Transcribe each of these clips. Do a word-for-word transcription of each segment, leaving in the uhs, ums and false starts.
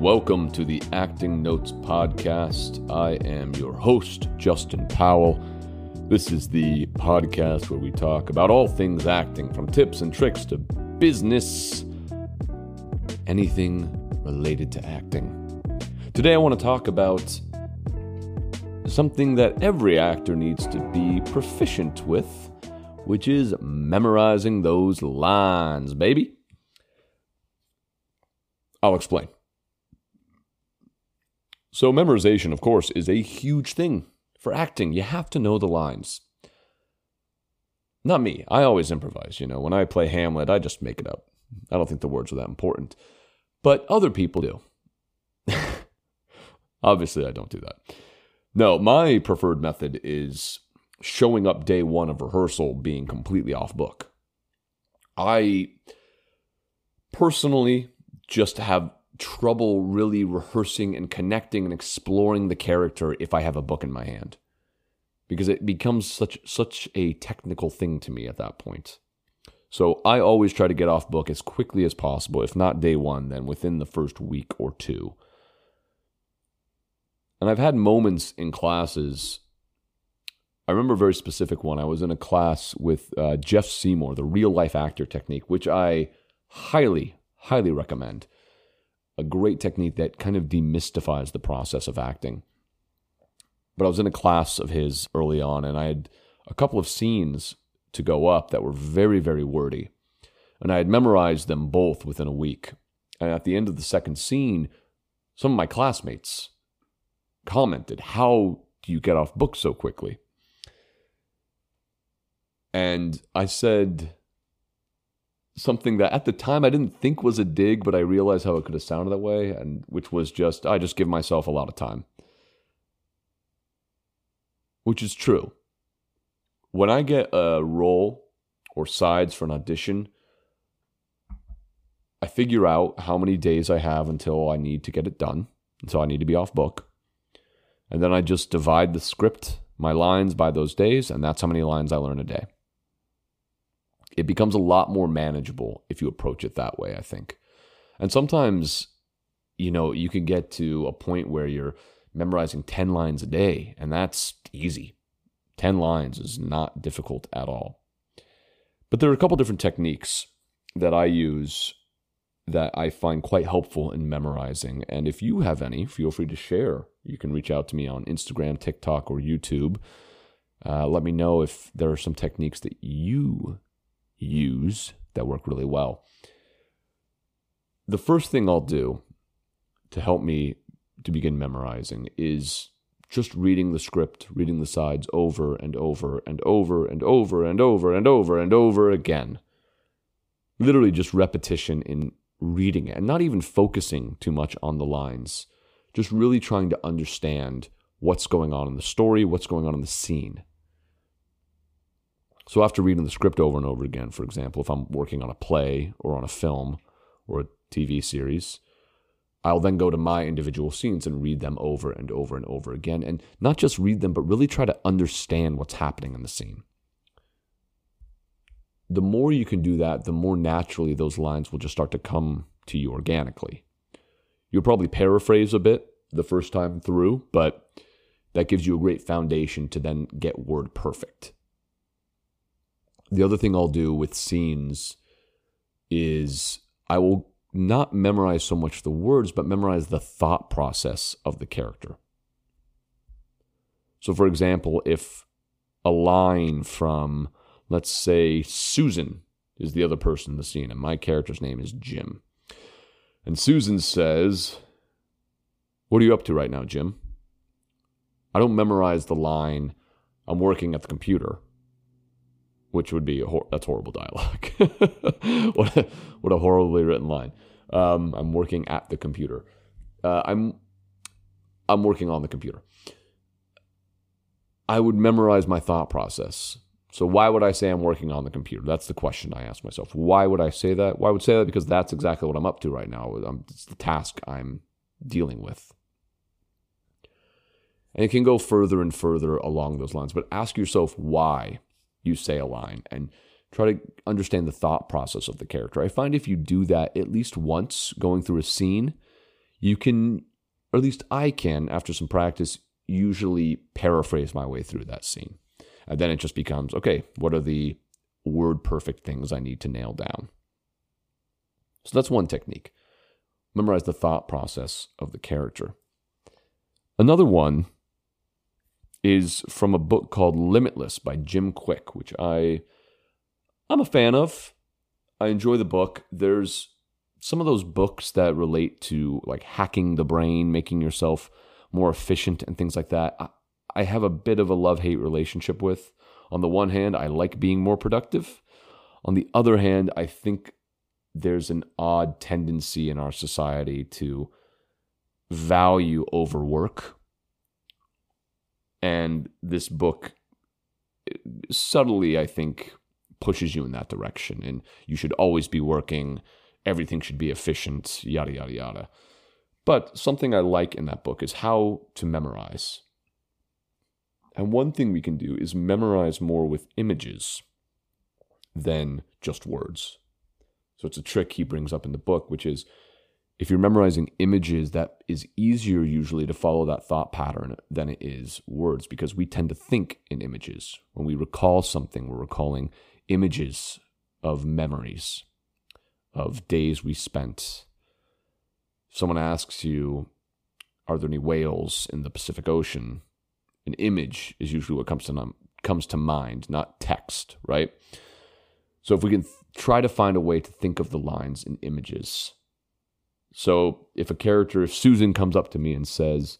and welcome to the Acting Notes podcast. I am your host, Justin Powell. This is the podcast where we talk about all things acting, from tips and tricks to business, anything related to acting. Today I want to talk about something that every actor needs to be proficient with, which is memorizing those lines, baby. I'll explain. So memorization, of course, is a huge thing for acting. You have to know the lines. Not me. I always improvise, you know. When I play Hamlet, I just make it up. I don't think the words are that important. But other people do. Obviously, I don't do that. No, my preferred method is showing up day one of rehearsal being completely off book. I personally just have trouble really rehearsing and connecting and exploring the character if I have a book in my hand, because it becomes such such a technical thing to me at that point. So I always try to get off book as quickly as possible. If not day one, then within the first week or two. And I've had moments in classes. I remember a very specific one. I was in a class with uh, Jeff Seymour, the real life actor technique, which I highly, highly recommend. A great technique that kind of demystifies the process of acting. But I was in a class of his early on, and I had a couple of scenes to go up that were very, very wordy. And I had memorized them both within a week. And at the end of the second scene, some of my classmates commented, "How do you get off book so quickly?" And I said something that at the time I didn't think was a dig, but I realized how it could have sounded that way, and which was just, I just give myself a lot of time. Which is true. When I get a role or sides for an audition, I figure out how many days I have until I need to get it done, until I need to be off book. And then I just divide the script, my lines, by those days, and that's how many lines I learn a day. It becomes a lot more manageable if you approach it that way, I think. And sometimes, you know, you can get to a point where you're memorizing ten lines a day, and that's easy. ten lines is not difficult at all. But there are a couple different techniques that I use that I find quite helpful in memorizing. And if you have any, feel free to share. You can reach out to me on Instagram, TikTok, or YouTube. Uh, let me know if there are some techniques that you use that work really well. The first thing I'll do to help me to begin memorizing is just reading the script, reading the sides over and over and over and over and over and over and over again. Literally just repetition in reading it and not even focusing too much on the lines. Just really trying to understand what's going on in the story, what's going on in the scene. So after reading the script over and over again, for example, if I'm working on a play or on a film or a T V series, I'll then go to my individual scenes and read them over and over and over again. And not just read them, but really try to understand what's happening in the scene. The more you can do that, the more naturally those lines will just start to come to you organically. You'll probably paraphrase a bit the first time through, but that gives you a great foundation to then get word perfect. The other thing I'll do with scenes is I will not memorize so much the words, but memorize the thought process of the character. So, for example, if a line from, let's say, Susan is the other person in the scene, and my character's name is Jim. And Susan says, "What are you up to right now, Jim?" I don't memorize the line, "I'm working at the computer," which would be, a hor- that's horrible dialogue. what, a, what a horribly written line. Um, I'm working at the computer. Uh, I'm, I'm working on the computer. I would memorize my thought process. So why would I say I'm working on the computer? That's the question I ask myself. Why would I say that? Why well, would I say that? Because that's exactly what I'm up to right now. I'm, it's the task I'm dealing with. And it can go further and further along those lines. But ask yourself why you say a line and try to understand the thought process of the character. I find if you do that at least once going through a scene, you can, or at least I can, after some practice, usually paraphrase my way through that scene. And then it just becomes, okay, what are the word perfect things I need to nail down? So that's one technique. Memorize the thought process of the character. Another one is from a book called Limitless by Jim Quick, which I, I'm a fan of. I enjoy the book. There's some of those books that relate to like hacking the brain, making yourself more efficient and things like that. I, I have a bit of a love-hate relationship with. On the one hand, I like being more productive. On the other hand, I think there's an odd tendency in our society to value overwork. And this book subtly, I think, pushes you in that direction. And you should always be working. Everything should be efficient, yada, yada, yada. But something I like in that book is how to memorize. And one thing we can do is memorize more with images than just words. So it's a trick he brings up in the book, which is if you're memorizing images, that is easier usually to follow that thought pattern than it is words, because we tend to think in images. When we recall something, we're recalling images of memories, of days we spent. Someone asks you, are there any whales in the Pacific Ocean? An image is usually what comes to num- comes to mind, not text, right? So if we can th- try to find a way to think of the lines in images. So if a character, if Susan comes up to me and says,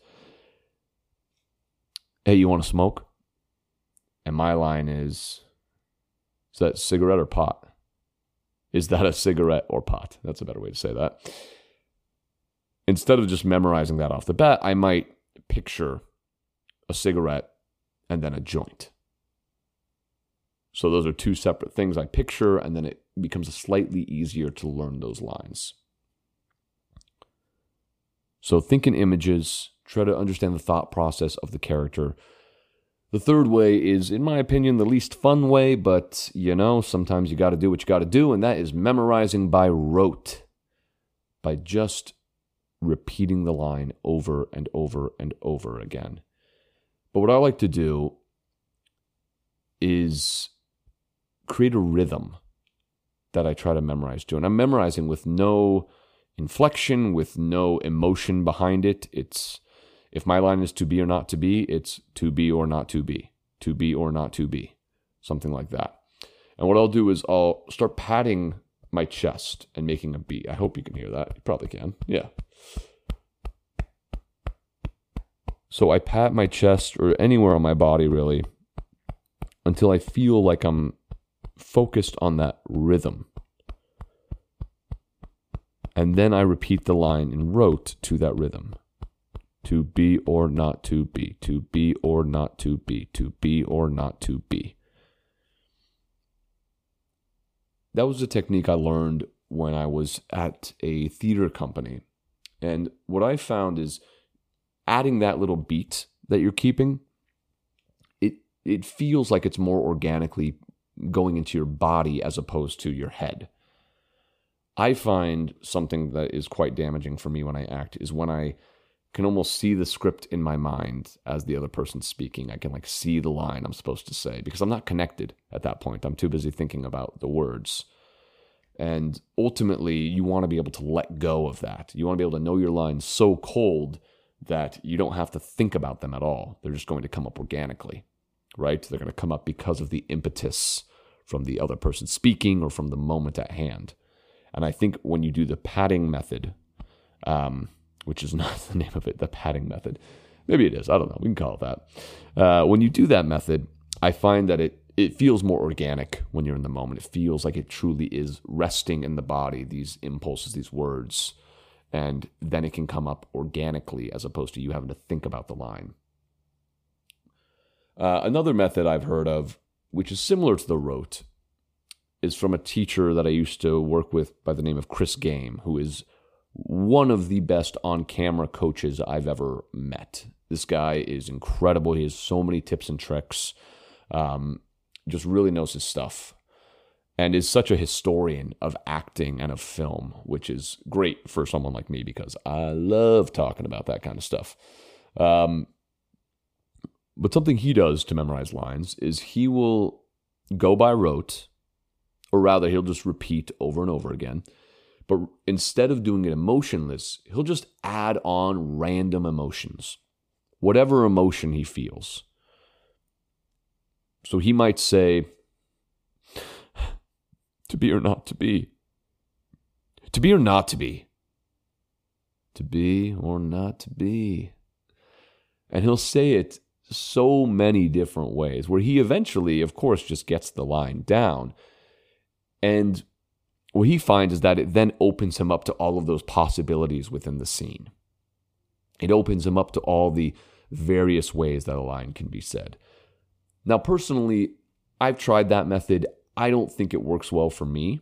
hey, you want to smoke? And my line is, is that cigarette or pot? Is that a cigarette or pot? That's a better way to say that. Instead of just memorizing that off the bat, I might picture a cigarette, and then a joint. So those are two separate things I picture, and then it becomes slightly easier to learn those lines. So think in images, try to understand the thought process of the character. The third way is, in my opinion, the least fun way, but you know, sometimes you got to do what you got to do, and that is memorizing by rote, by just repeating the line over and over and over again. But what I like to do is create a rhythm that I try to memorize to. And I'm memorizing with no inflection, with no emotion behind it. It's, if my line is to be or not to be, it's to be or not to be, to be or not to be, something like that. And what I'll do is I'll start patting my chest and making a beat. I hope you can hear that. You probably can. Yeah. So I pat my chest or anywhere on my body really until I feel like I'm focused on that rhythm. And then I repeat the line in rote to that rhythm. To be or not to be, to be or not to be, to be or not to be. That was a technique I learned when I was at a theater company. And what I found is adding that little beat that you're keeping, it it feels like it's more organically going into your body as opposed to your head. I find something that is quite damaging for me when I act is when I can almost see the script in my mind as the other person's speaking. I can like see the line I'm supposed to say because I'm not connected at that point. I'm too busy thinking about the words. And ultimately, you want to be able to let go of that. You want to be able to know your lines so cold that you don't have to think about them at all. They're just going to come up organically, right? They're going to come up because of the impetus from the other person speaking or from the moment at hand. And I think when you do the padding method, um, which is not the name of it, the padding method. Maybe it is. I don't know. We can call it that. Uh, when you do that method, I find that it it feels more organic when you're in the moment. It feels like it truly is resting in the body, these impulses, these words. And then it can come up organically as opposed to you having to think about the line. Uh, another method I've heard of, which is similar to the rote, is from a teacher that I used to work with by the name of Chris Game, who is one of the best on-camera coaches I've ever met. This guy is incredible. He has so many tips and tricks. Um, just really knows his stuff. and is such a historian of acting and of film, which is great for someone like me because I love talking about that kind of stuff. Um, but something he does to memorize lines is he will go by rote, or rather he'll just repeat over and over again. But instead of doing it emotionless, he'll just add on random emotions, whatever emotion he feels. So he might say, to be or not to be. To be or not to be. To be or not to be. And he'll say it so many different ways where he eventually, of course, just gets the line down. And what he finds is that it then opens him up to all of those possibilities within the scene. It opens him up to all the various ways that a line can be said. Now, personally, I've tried that method. I don't think it works well for me.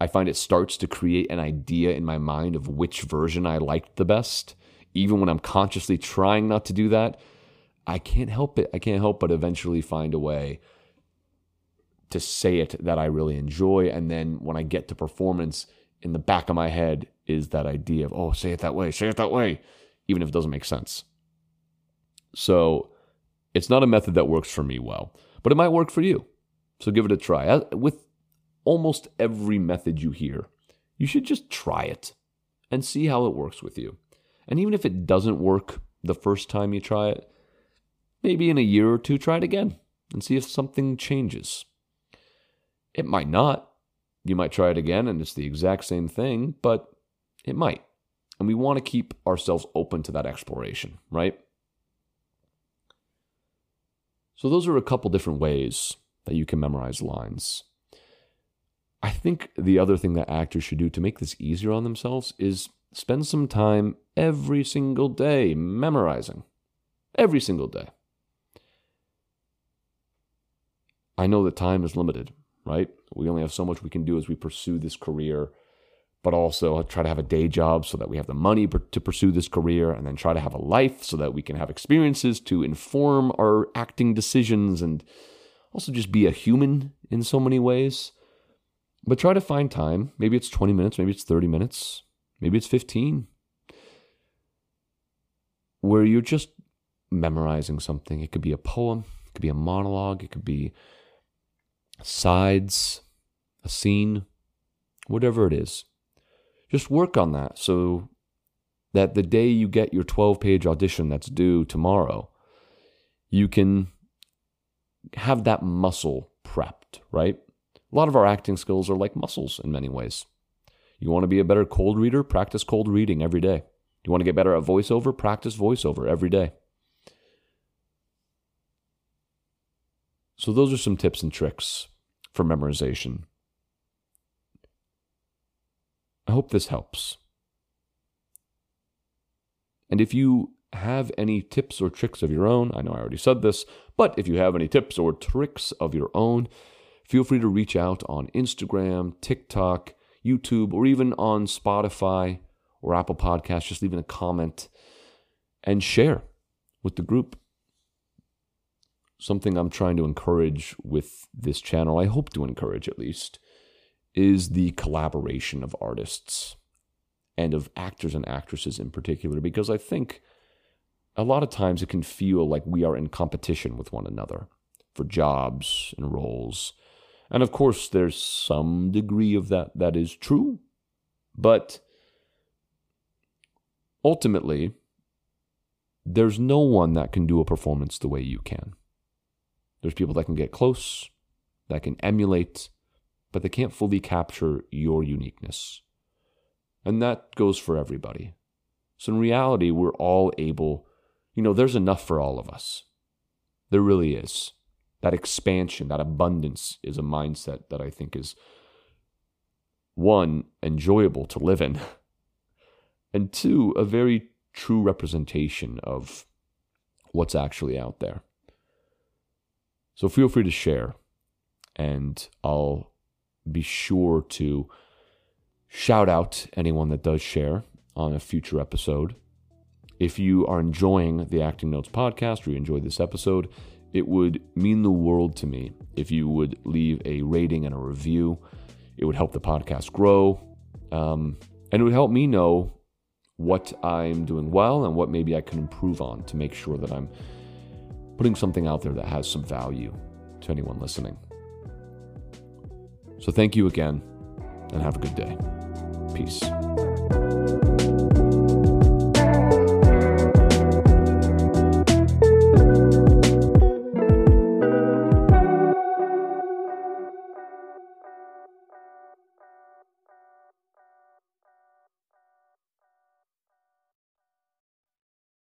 I find it starts to create an idea in my mind of which version I liked the best. Even when I'm consciously trying not to do that, I can't help it. I can't help but eventually find a way to say it that I really enjoy. And then when I get to performance, in the back of my head is that idea of, oh, say it that way, say it that way, even if it doesn't make sense. So it's not a method that works for me well, but it might work for you. So give it a try. With almost every method you hear, you should just try it and see how it works with you. And even if it doesn't work the first time you try it, maybe in a year or two, try it again and see if something changes. It might not. You might try it again and it's the exact same thing, but it might. And we want to keep ourselves open to that exploration, right? So those are a couple different ways that you can memorize lines. I think the other thing that actors should do to make this easier on themselves is spend some time every single day memorizing. Every single day. I know that time is limited, right? We only have so much we can do as we pursue this career, but also try to have a day job so that we have the money to pursue this career, and then try to have a life so that we can have experiences to inform our acting decisions and also just be a human in so many ways. But try to find time. Maybe it's twenty minutes, maybe it's thirty minutes, maybe it's fifteen, where you're just memorizing something. It could be a poem, it could be a monologue, it could be sides, a scene, whatever it is. Just work on that so that the day you get your twelve-page audition that's due tomorrow, you can have that muscle prepped, right? A lot of our acting skills are like muscles in many ways. You want to be a better cold reader? Practice cold reading every day. You want to get better at voiceover? Practice voiceover every day. So those are some tips and tricks for memorization. I hope this helps. And if you have any tips or tricks of your own, I know I already said this, but if you have any tips or tricks of your own, feel free to reach out on Instagram, TikTok, YouTube, or even on Spotify or Apple Podcasts. Just leave in a comment and share with the group. Something I'm trying to encourage with this channel, I hope to encourage at least, is the collaboration of artists and of actors and actresses in particular, because I think a lot of times it can feel like we are in competition with one another for jobs and roles. And of course, there's some degree of that that is true, but ultimately, there's no one that can do a performance the way you can. There's people that can get close, that can emulate, but they can't fully capture your uniqueness. And that goes for everybody. So in reality, we're all able, you know, there's enough for all of us. There really is. That expansion, that abundance is a mindset that I think is, one, enjoyable to live in, and two, a very true representation of what's actually out there. So feel free to share, and I'll be sure to shout out anyone that does share on a future episode. If you are enjoying the Acting Notes podcast or you enjoyed this episode, It would mean the world to me if you would leave a rating and a review. It would help the podcast grow, um, and it would help me know what I'm doing well and what maybe I can improve on to make sure that I'm putting something out there that has some value to anyone listening. So thank you again, and have a good day. Peace.